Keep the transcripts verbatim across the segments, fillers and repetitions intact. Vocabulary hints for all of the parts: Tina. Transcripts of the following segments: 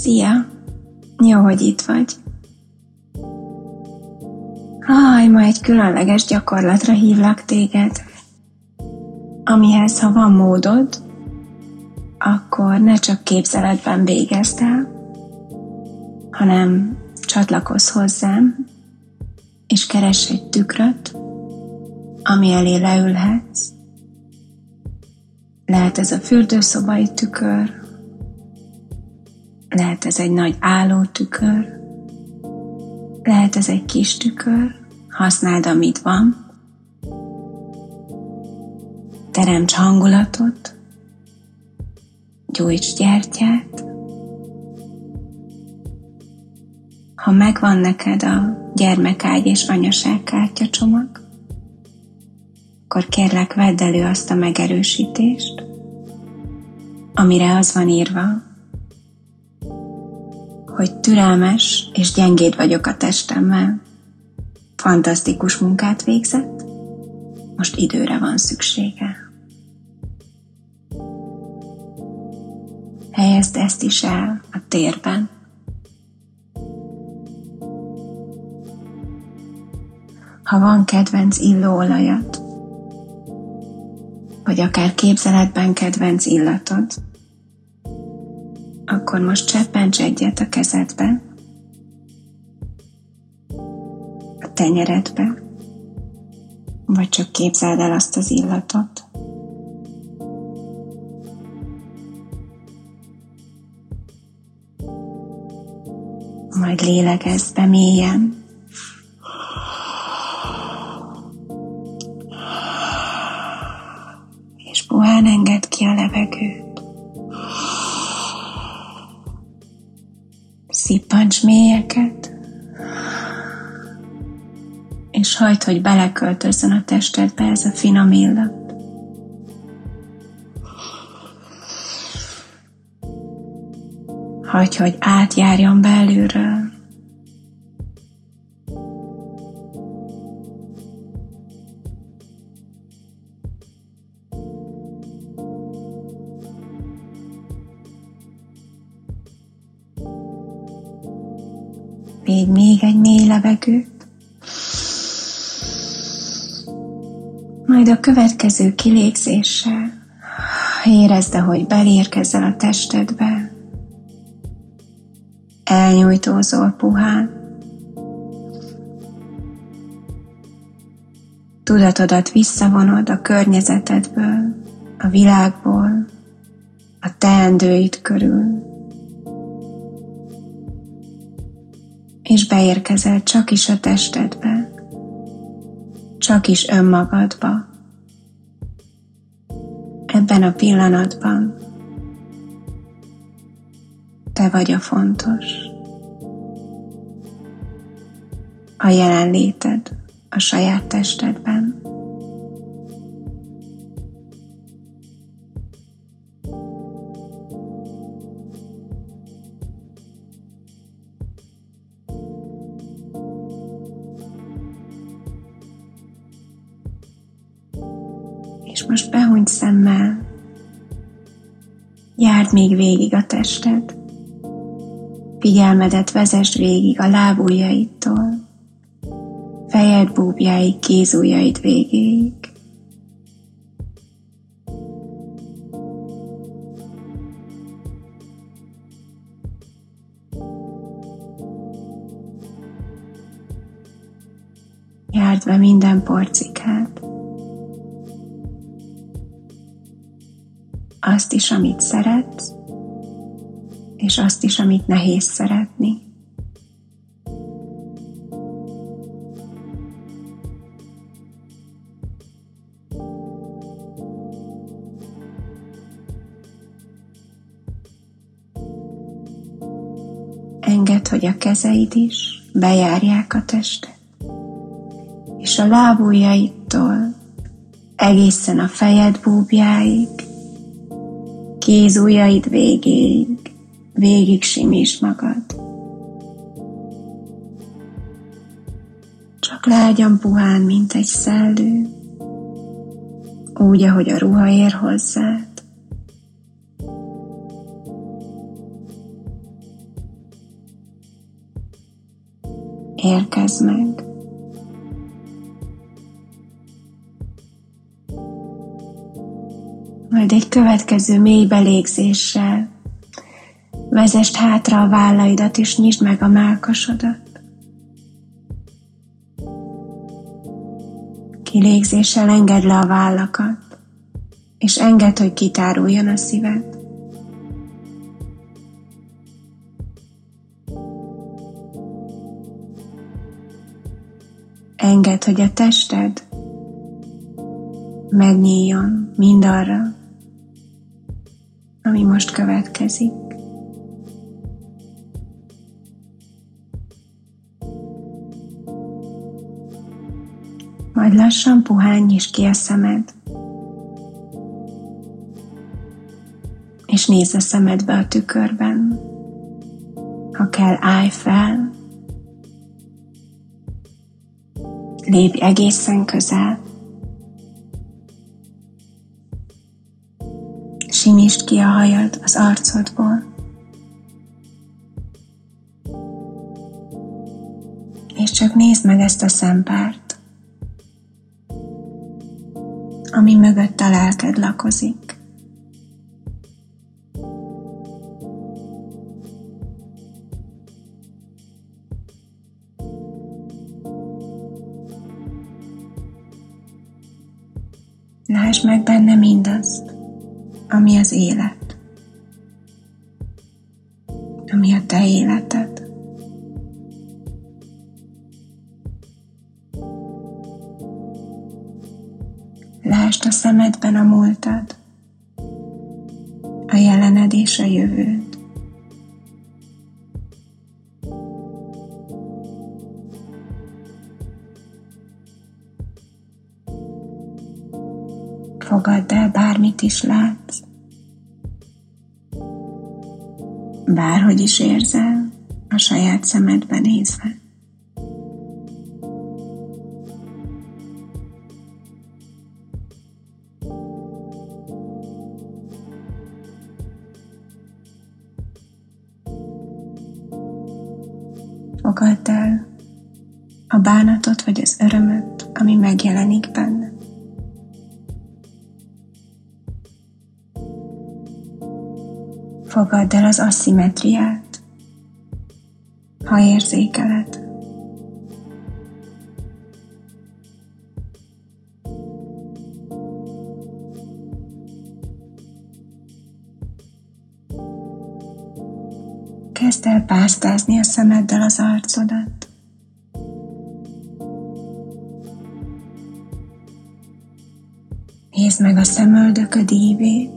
Szia! Jó, hogy itt vagy. Haj, ma egy különleges gyakorlatra hívlak téged, amihez, ha van módod, akkor ne csak képzeletben végezd el, hanem csatlakozz hozzám, és keress egy tükröt, ami elé leülhetsz. Lehet ez a fürdőszobai tükör, lehet ez egy nagy álló tükör, lehet ez egy kis tükör, használd, amit van. Teremts hangulatot, gyújts gyertyát. Ha megvan neked a gyermekágy és anyaság kártyacsomag, akkor kérlek, vedd elő azt a megerősítést, amire az van írva, hogy türelmes és gyengéd vagyok a testemmel, fantasztikus munkát végzett, most időre van szüksége. Helyezd ezt is el a térben. Ha van kedvenc illóolajad, vagy akár képzeletben kedvenc illatod, akkor most cseppents egyet a kezedbe, a tenyeredbe, vagy csak képzeld el azt az illatot. Majd lélegezz be mélyen. És puhán engedd ki a levegőt. Szippancs mélyeket, és hagyd, hogy beleköltözzön a testedbe ez a finom illat. Hagyd, hogy átjárjon belülről. Végy még egy mély levegőt, majd a következő kilégzéssel érezd, ahogy belérkezzel a testedbe, elnyújtózol puhán, tudatodat visszavonod a környezetedből, a világból, a teendőid körül, és beérkezel csak is a testedbe, csak is önmagadba. Ebben a pillanatban te vagy a fontos. A jelenléted a saját testedben. És most behúny szemmel, járd még végig a tested, figyelmedet vezesd végig a lábujjaidtól, fejed búbjáig, kézujjaid végéig. Járd be minden porcikát, azt is, amit szeretsz, és azt is, amit nehéz szeretni. Engedd, hogy a kezeid is bejárják a testet, és a lábujjaidtól egészen a fejed búbjáig, kézujjaid végéig, végig simítsd magad. Csak lágyan puhán, mint egy szellő, úgy, ahogy a ruha ér hozzád. érkezz meg. Majd egy következő mély belégzéssel vezesd hátra a vállaidat, és nyisd meg a mellkasodat. Kilégzéssel engedd le a vállakat, és engedd, hogy kitáruljon a szíved. Engedd, hogy a tested megnyíljon mindarra, ami most következik. Majd lassan puhán nyisd ki a szemed, és nézz a szemedbe a tükörben. Ha kell, állj fel, lépj egészen közel, simítsd ki a hajad az arcodból, és csak nézd meg ezt a szempárt, ami mögött a lelked lakozik. Lásd meg benne mindazt, ami az élet, ami a te életed. Lásd a szemedben a múltad, a jelened és a jövőd. Fogadd el bármit is látsz, bárhogy is érzel a saját szemedbe nézve. Fogadd el a bánatot vagy az örömöt, ami megjelenik benne. Fogadd el az aszimmetriát, ha érzékeled. Kezd el pásztázni a szemeddel az arcodat. Nézd meg a szemöldököd ívét.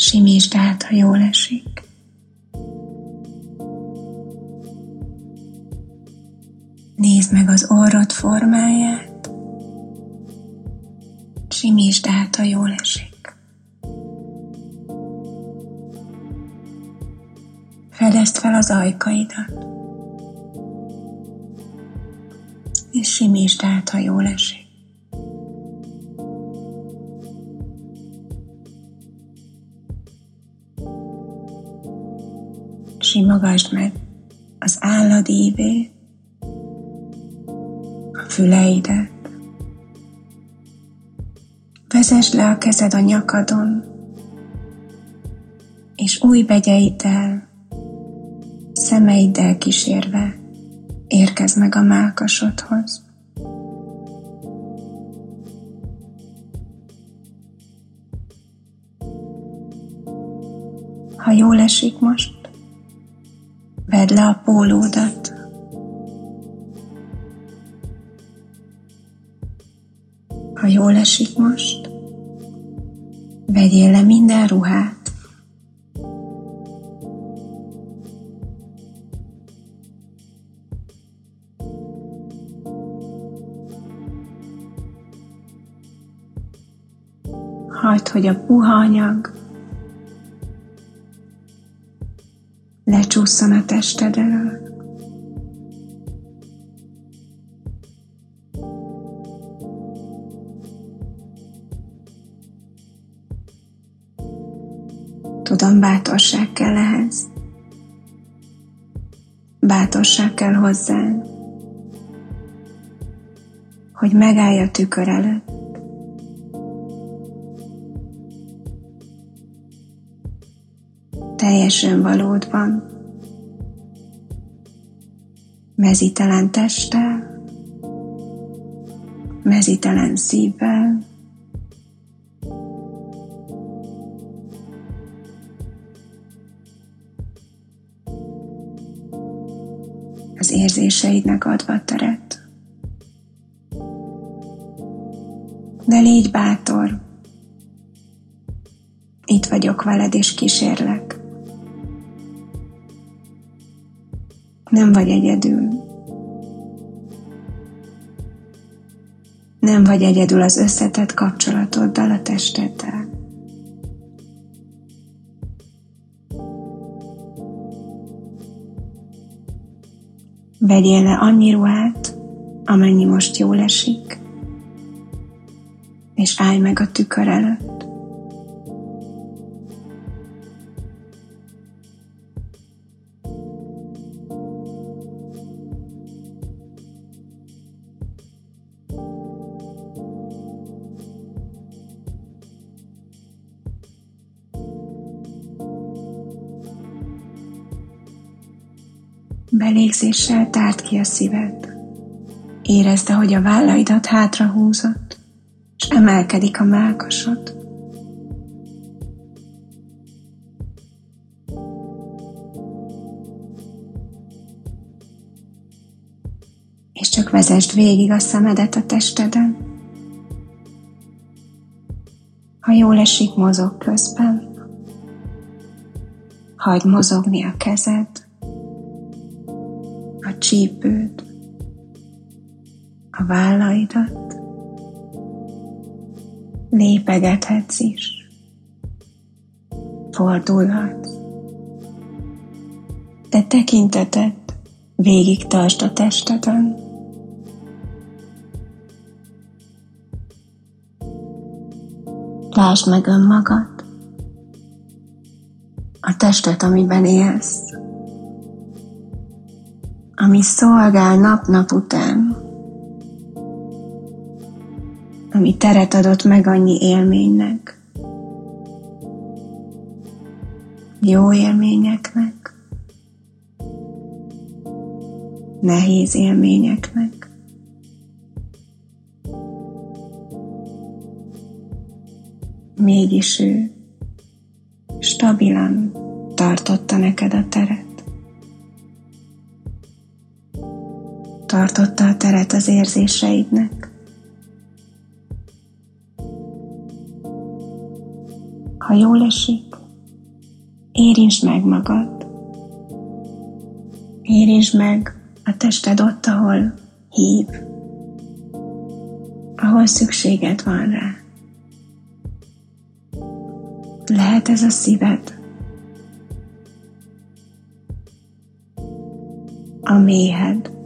Simítsd át, ha jól esik. Nézd meg az orrod formáját. Simítsd át, ha jól esik. Fedezd fel az ajkaidat. És simítsd át, ha jól esik. Simogasd meg az állad ívét, a füleidet. Vezesd le a kezed a nyakadon, és ujjbegyeiddel, szemeiddel kísérve érkezz meg a mellkasodhoz. Ha jól esik most, vedd le a pólódat. Ha jól esik most, vegyél le minden ruhát. Hagyd, hogy a puha anyag lecsúszson a tested elől. Tudom, bátorság kell ehhez. bátorság kell hozzá, hogy megállj a tükör előtt. Teljes önvalódban, mezítelen testtel, mezítelen szívvel, az érzéseidnek adva teret. De légy bátor, itt vagyok veled és kísérlek. Nem vagy egyedül. Nem vagy egyedül az összetett kapcsolatoddal, a testeddel. Vegyél le annyi ruhát, amennyi most jól esik, és állj meg a tükör előtt. Belégzéssel tárd ki a szíved. Érezd, ahogy a vállaidat hátra húzott, és emelkedik a mellkasod. És csak vezesd végig a szemedet a testeden. Ha jól esik, mozog közben. Hagyd mozogni a kezed, a csípőd, a vállaidat, lépegethetsz is, fordulhatsz, de tekintetet végig tartsd a testeden. Lásd meg önmagad, a testet, amiben élsz, ami szolgál nap-nap után, ami teret adott meg annyi élménynek, jó élményeknek, nehéz élményeknek. Mégis ő stabilan tartotta neked a teret. Tartotta a teret az érzéseidnek. Ha jól esik, érintsd meg magad. Érintsd meg a tested ott, ahol hív, ahol szükséged van rá. Lehet ez a szíved, a méhed,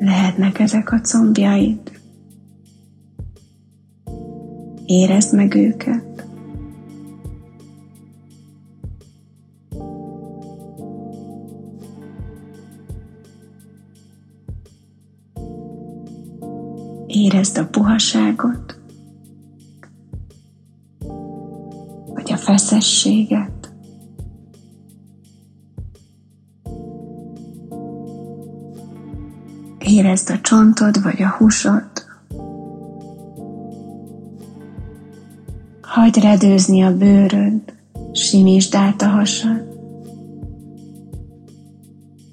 lehetnek ezek a combjaid. Érezd meg őket. Érezd a puhaságot, vagy a feszességet. Érezd a csontod, vagy a húsod. Hagyd redőzni a bőröd, simítsd át a hasad.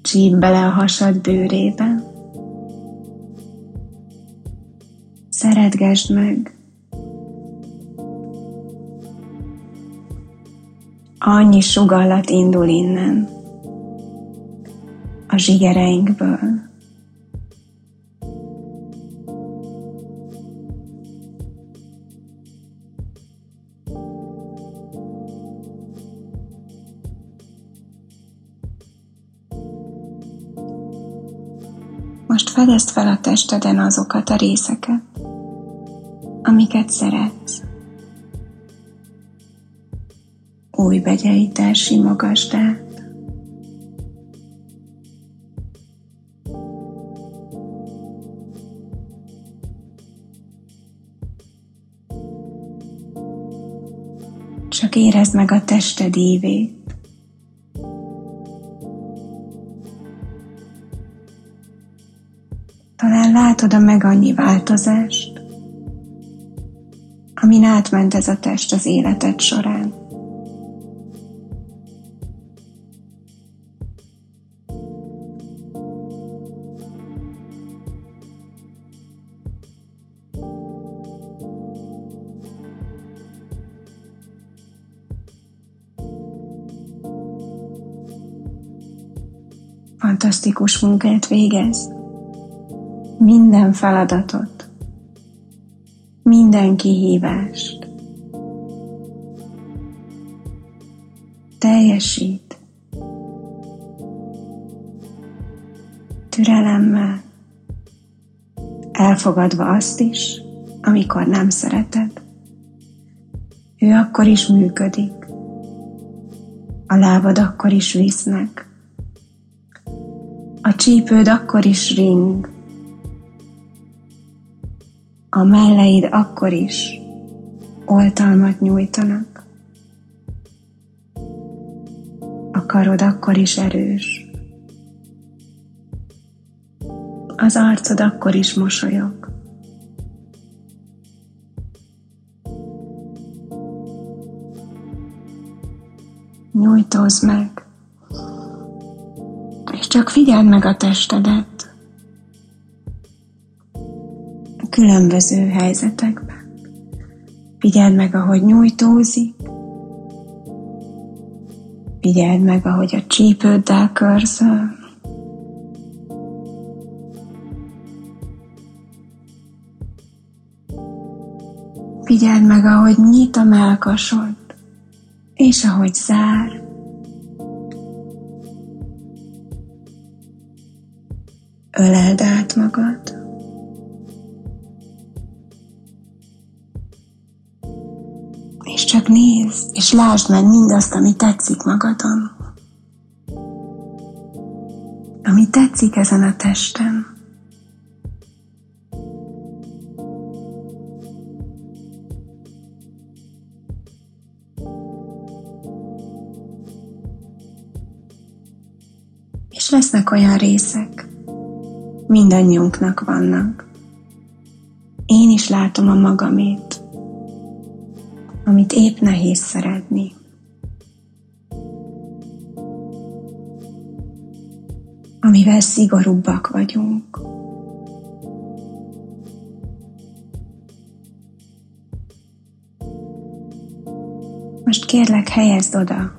Csípd bele a hasad bőrébe. Szeretgesd meg. Annyi sugallat indul innen, a zsigereinkből. Most fedezd fel a testeden azokat a részeket, amiket szeretsz. új begyeittel simogasd át. Csak érezd meg a tested ívét. Talán látod a meg annyi változást, amin átment ez a test az életed során. Fantasztikus munkát végez. Minden feladatot, minden kihívást teljesít türelemmel, elfogadva azt is, amikor nem szereted. Ő akkor is működik, a lábad akkor is visznek, a csípőd akkor is ring, a melleid akkor is oltalmat nyújtanak, a karod akkor is erős, az arcod akkor is mosolyog. Nyújtózz meg, és csak figyeld meg a testedet különböző helyzetekben. Figyeld meg, ahogy nyújtózik, figyeld meg, ahogy a csípőddel körzöl, figyeld meg, ahogy nyit a mellkasod, és ahogy zár. Öleld át magad. És csak nézd, és lásd meg mindazt, ami tetszik magadon. Ami tetszik ezen a testen. És lesznek olyan részek, mindannyiunknak vannak. Én is látom a magamét, amit épp nehéz szeretni. Amivel szigorúbbak vagyunk. Most kérlek, helyezd oda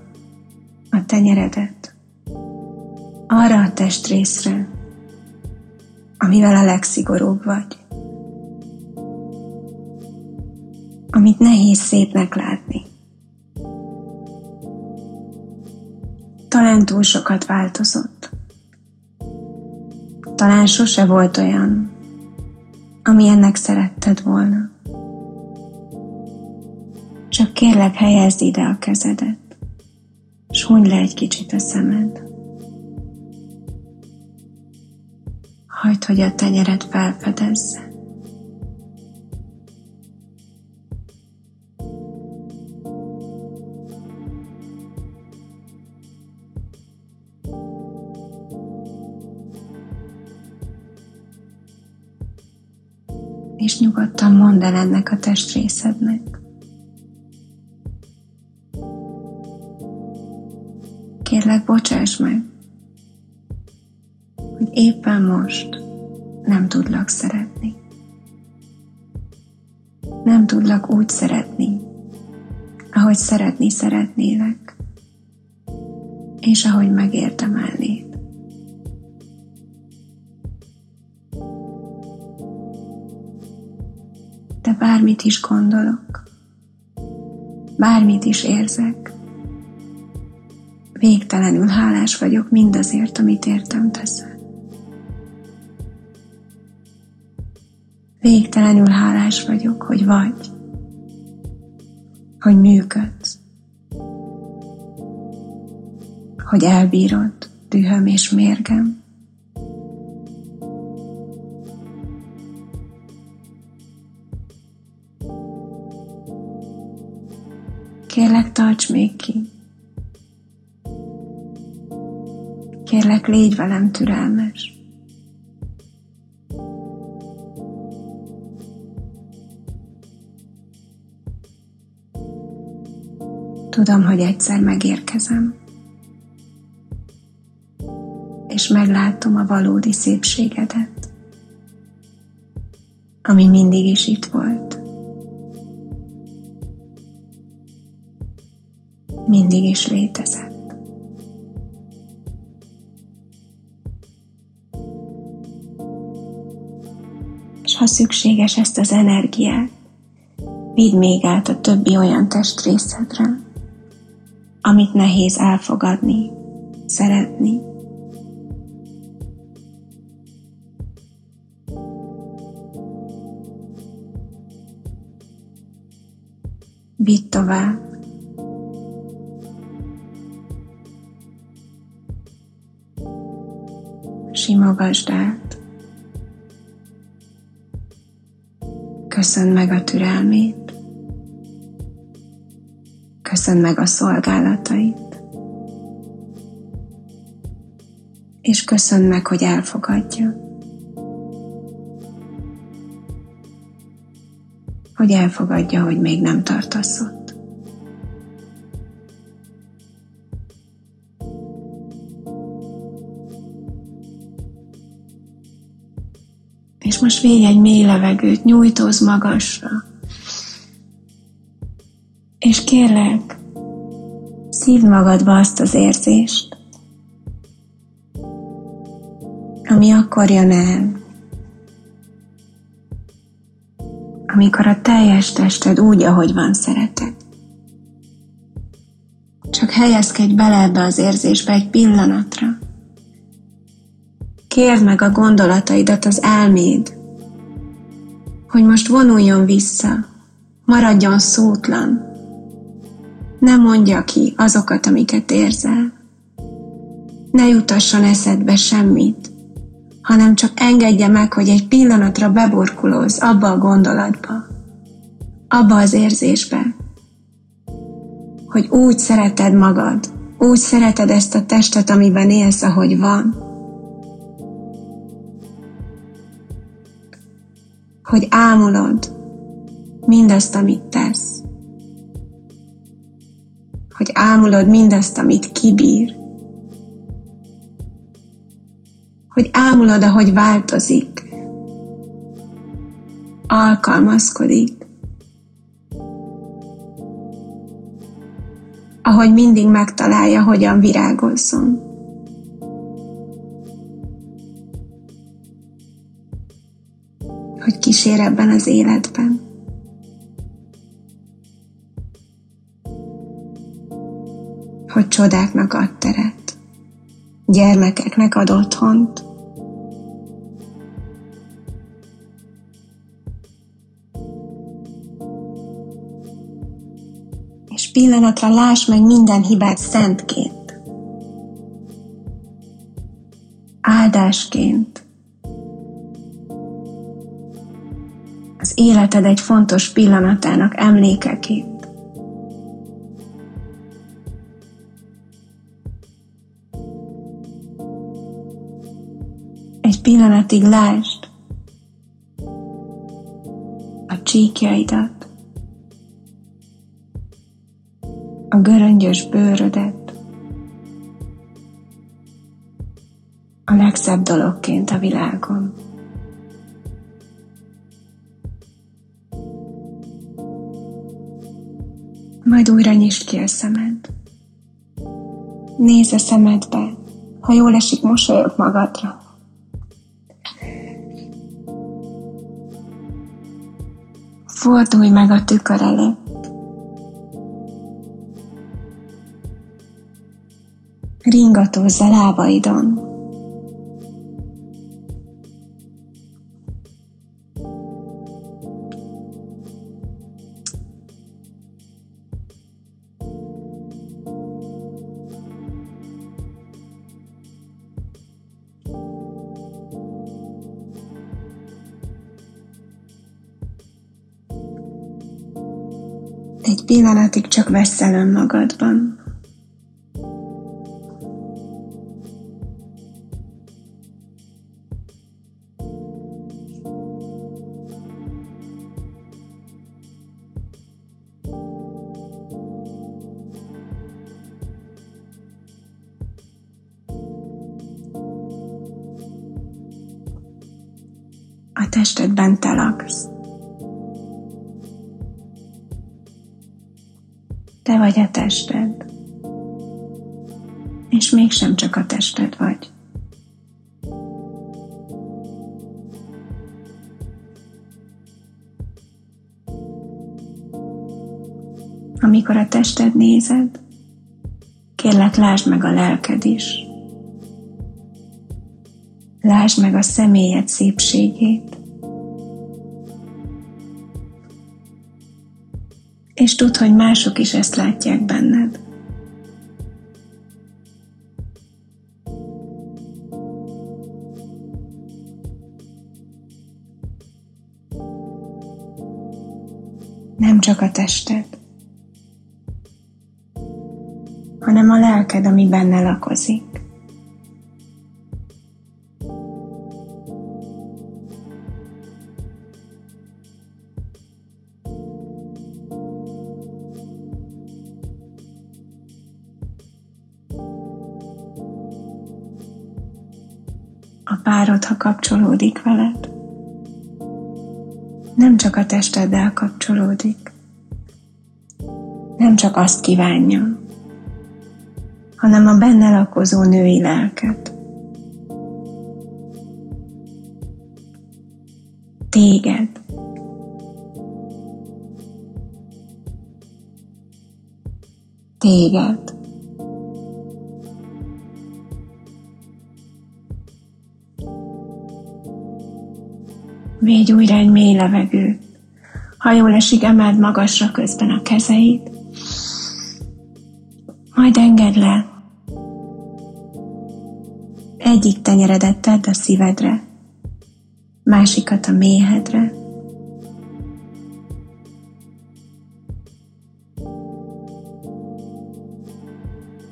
a tenyeredet arra a testrészre, amivel a legszigorúbb vagy. Amit nehéz szépnek látni. Talán túl sokat változott. Talán sose volt olyan, amilyennek szeretted volna. Csak kérlek, helyezd ide a kezedet, s hunyd le egy kicsit a szemed. Hagyd, hogy a tenyered felfedezze. És nyugodtan mondd el ennek a testrészednek. Kérlek, bocsáss meg, hogy éppen most nem tudlak szeretni. Nem tudlak úgy szeretni, ahogy szeretni szeretnélek, és ahogy megérdemelnéd. De bármit is gondolok, bármit is érzek, végtelenül hálás vagyok mindazért, amit értem teszel. Végtelenül hálás vagyok, hogy vagy, hogy működsz, hogy elbírod dühöm és mérgem. Kérlek, tarts még ki. Kérlek, légy velem türelmes. Tudom, hogy egyszer megérkezem, és meglátom a valódi szépségedet, ami mindig is itt volt. Mindig is létezett. És ha szükséges, ezt az energiát vidd még át a többi olyan testrészedre, amit nehéz elfogadni, szeretni. Vidd tovább. Simogasd át. Köszönd meg a türelmét. Köszönd meg a szolgálatait, és köszönd meg, hogy elfogadja, hogy elfogadja, hogy még nem tartasz ott. És most végig egy mély levegőt nyújtózz magasra, és kérlek, szívd magadba azt az érzést, ami akkor jön el, amikor a teljes tested úgy, ahogy van, szereted. Csak helyezkedj bele ebbe az érzésbe egy pillanatra. Kérd meg a gondolataidat, az elméd, hogy most vonuljon vissza, maradjon szótlan. Ne mondja ki azokat, amiket érzel. Ne jutasson eszedbe semmit, hanem csak engedje meg, hogy egy pillanatra beburkulózz abba a gondolatba, abba az érzésbe, hogy úgy szereted magad, úgy szereted ezt a testet, amiben élsz, ahogy van, hogy ámulod mindazt, amit tesz. Hogy ámulod mindazt, amit kibír. Hogy ámulod, ahogy változik, alkalmazkodik. Ahogy mindig megtalálja, hogyan virágozzon. Hogy kísér ebben az életben. Hogy csodáknak ad teret, gyermekeknek ad otthont. És pillanatra láss meg minden hibát szentként, áldásként. Az életed egy fontos pillanatának emlékeként. Egy pillanatig lásd a csíkjaidat, a göröngyös bőrödet a legszebb dologként a világon. Majd újra nyisd ki a szemed. Nézz a szemedbe, ha jól esik, mosolyog magadra. Fordulj meg a tükör előtt. Ringatózz a lábaidon. Egy pillanatig csak vesszel önmagadban. A testedben te laksz. Te vagy a tested, és mégsem csak a tested vagy. Amikor a tested nézed, kérlek, lásd meg a lelked is. Lásd meg a személyed szépségét. És tudd, hogy mások is ezt látják benned. Nem csak a tested, hanem a lelked, ami benne lakozik. Párod, ha kapcsolódik veled, nem csak a testeddel kapcsolódik, nem csak azt kívánja, hanem a benne lakozó női lelket. Téged. Téged. Végy újra egy mély levegőt. Ha jól esik, emeld magasra közben a kezeid, majd engedd le. Egyik tenyeredet tedd a szívedre, másikat a méhedre.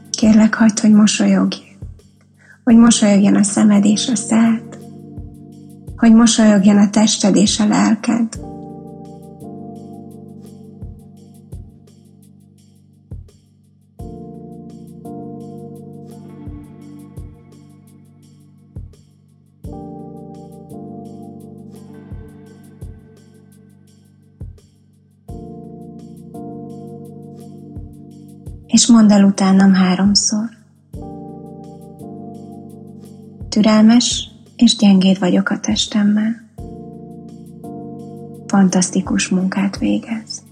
Kérlek, hagyd, hogy mosolyogj, hogy mosolyogjon a szemed és a szád, hogy mosolyogjon a tested és a lelked. És mondd el utánam háromszor. Türelmes és gyengéd vagyok a testemmel. Fantasztikus munkát végez.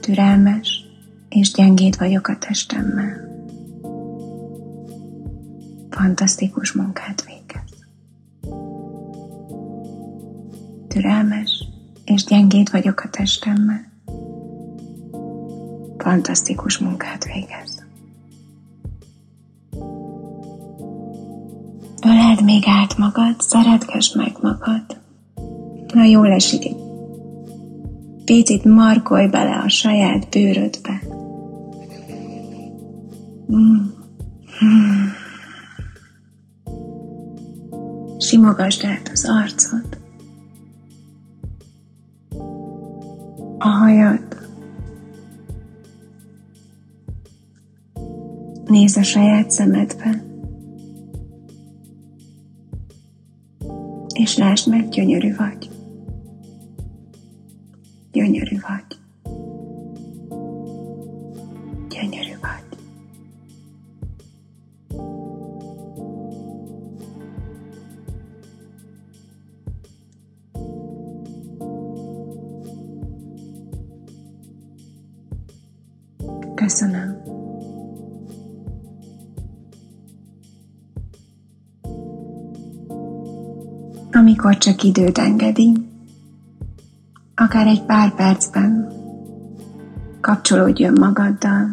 Türelmes és gyengéd vagyok a testemmel. Fantasztikus munkát végez. Türelmes és gyengéd vagyok a testemmel. Fantasztikus munkát végez. Öleld még át magad, szeretgesd meg magad. Ha jól esik, egy picit markolj bele a saját bőrödbe. Simogasd át az arcod, a hajad. Nézz a saját szemedbe. És lásd meg, gyönyörű vagy. Gyönyörű vagy. Gyönyörű vagy. Köszönöm. Amikor csak időt engedi, akár egy pár percben, kapcsolódj önmagaddal.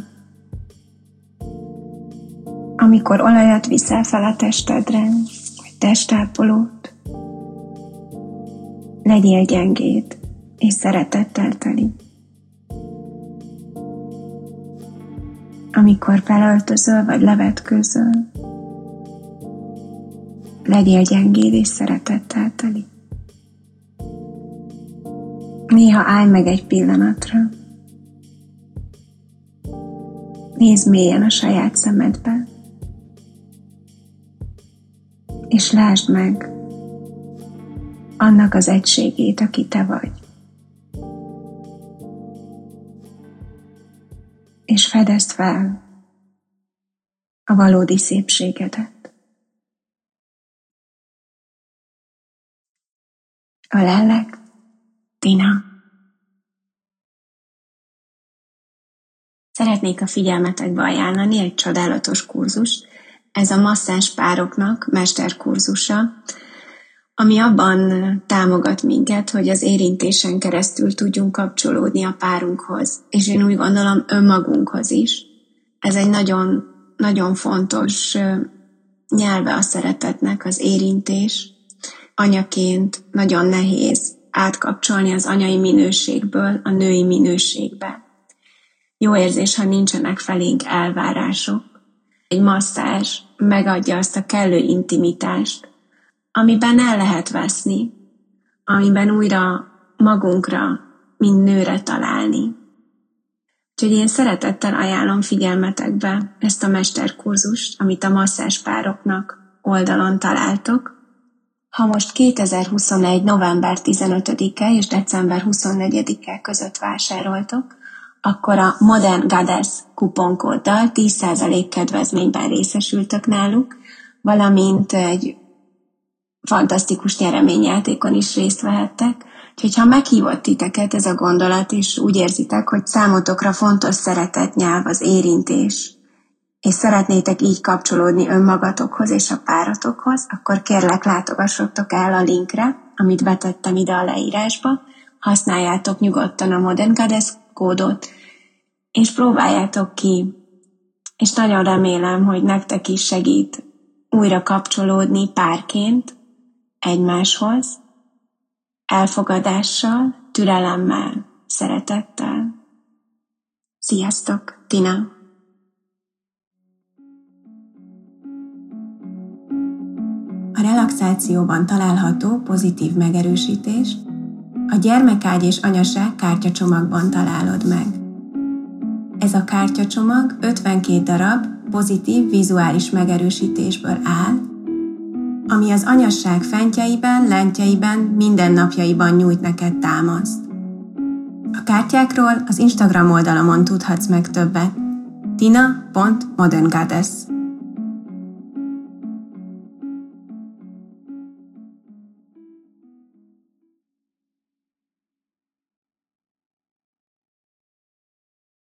Amikor olajat viszel fel a testedre, vagy testápolót, Legyél gyengéd és szeretettel teli. Amikor felöltözöl vagy levetkőzöl, legyél gyengéd és szeretettel teli. Néha állj meg egy pillanatra. Nézd mélyen a saját szemedbe, és lásd meg annak az egységét, aki te vagy. És fedezd fel a valódi szépségedet. A lélek, Tina. Szeretnék a figyelmetekbe ajánlani egy csodálatos kurzust. Ez a Masszázs Pároknak Mester kurzusa, ami abban támogat minket, hogy az érintésen keresztül tudjunk kapcsolódni a párunkhoz, és én úgy gondolom önmagunkhoz is. Ez egy nagyon, nagyon fontos nyelve a szeretetnek, az érintés. Anyaként nagyon nehéz átkapcsolni az anyai minőségből a női minőségbe. Jó érzés, ha nincsenek felénk elvárások. Egy masszázs megadja azt a kellő intimitást, amiben el lehet veszni, amiben újra magunkra, mint nőre találni. Úgyhogy én szeretettel ajánlom figyelmetekbe ezt a mesterkurzust, amit a Masszázs Pároknak oldalon találtok. Ha most kétezer-huszonegy. november tizenötödike és december huszonnegyedike között vásároltok, akkor a moderngoddess kuponkóddal tíz százalék kedvezményben részesültök náluk, valamint egy fantasztikus nyereményjátékon is részt vehettek. Úgyhogy ha meghívott titeket ez a gondolat, és úgy érzitek, hogy számotokra fontos szeretetnyelv az érintés, és szeretnétek így kapcsolódni önmagatokhoz és a páratokhoz, akkor kérlek, látogassatok el a linkre, amit betettem ide a leírásba, használjátok nyugodtan a moderngoddess kódot, és próbáljátok ki, és nagyon remélem, hogy nektek is segít újra kapcsolódni párként egymáshoz, elfogadással, türelemmel, szeretettel. Sziasztok, Tina! A relaxációban található pozitív megerősítés a gyermekágy és anyaság kártyacsomagban találod meg. Ez a kártyacsomag ötvenkét darab pozitív vizuális megerősítésből áll, ami az anyasság fentjeiben, lentjeiben, mindennapjaiban nyújt neked támaszt. A kártyákról az Instagram oldalamon tudhatsz meg többet. tina pont moderngoddess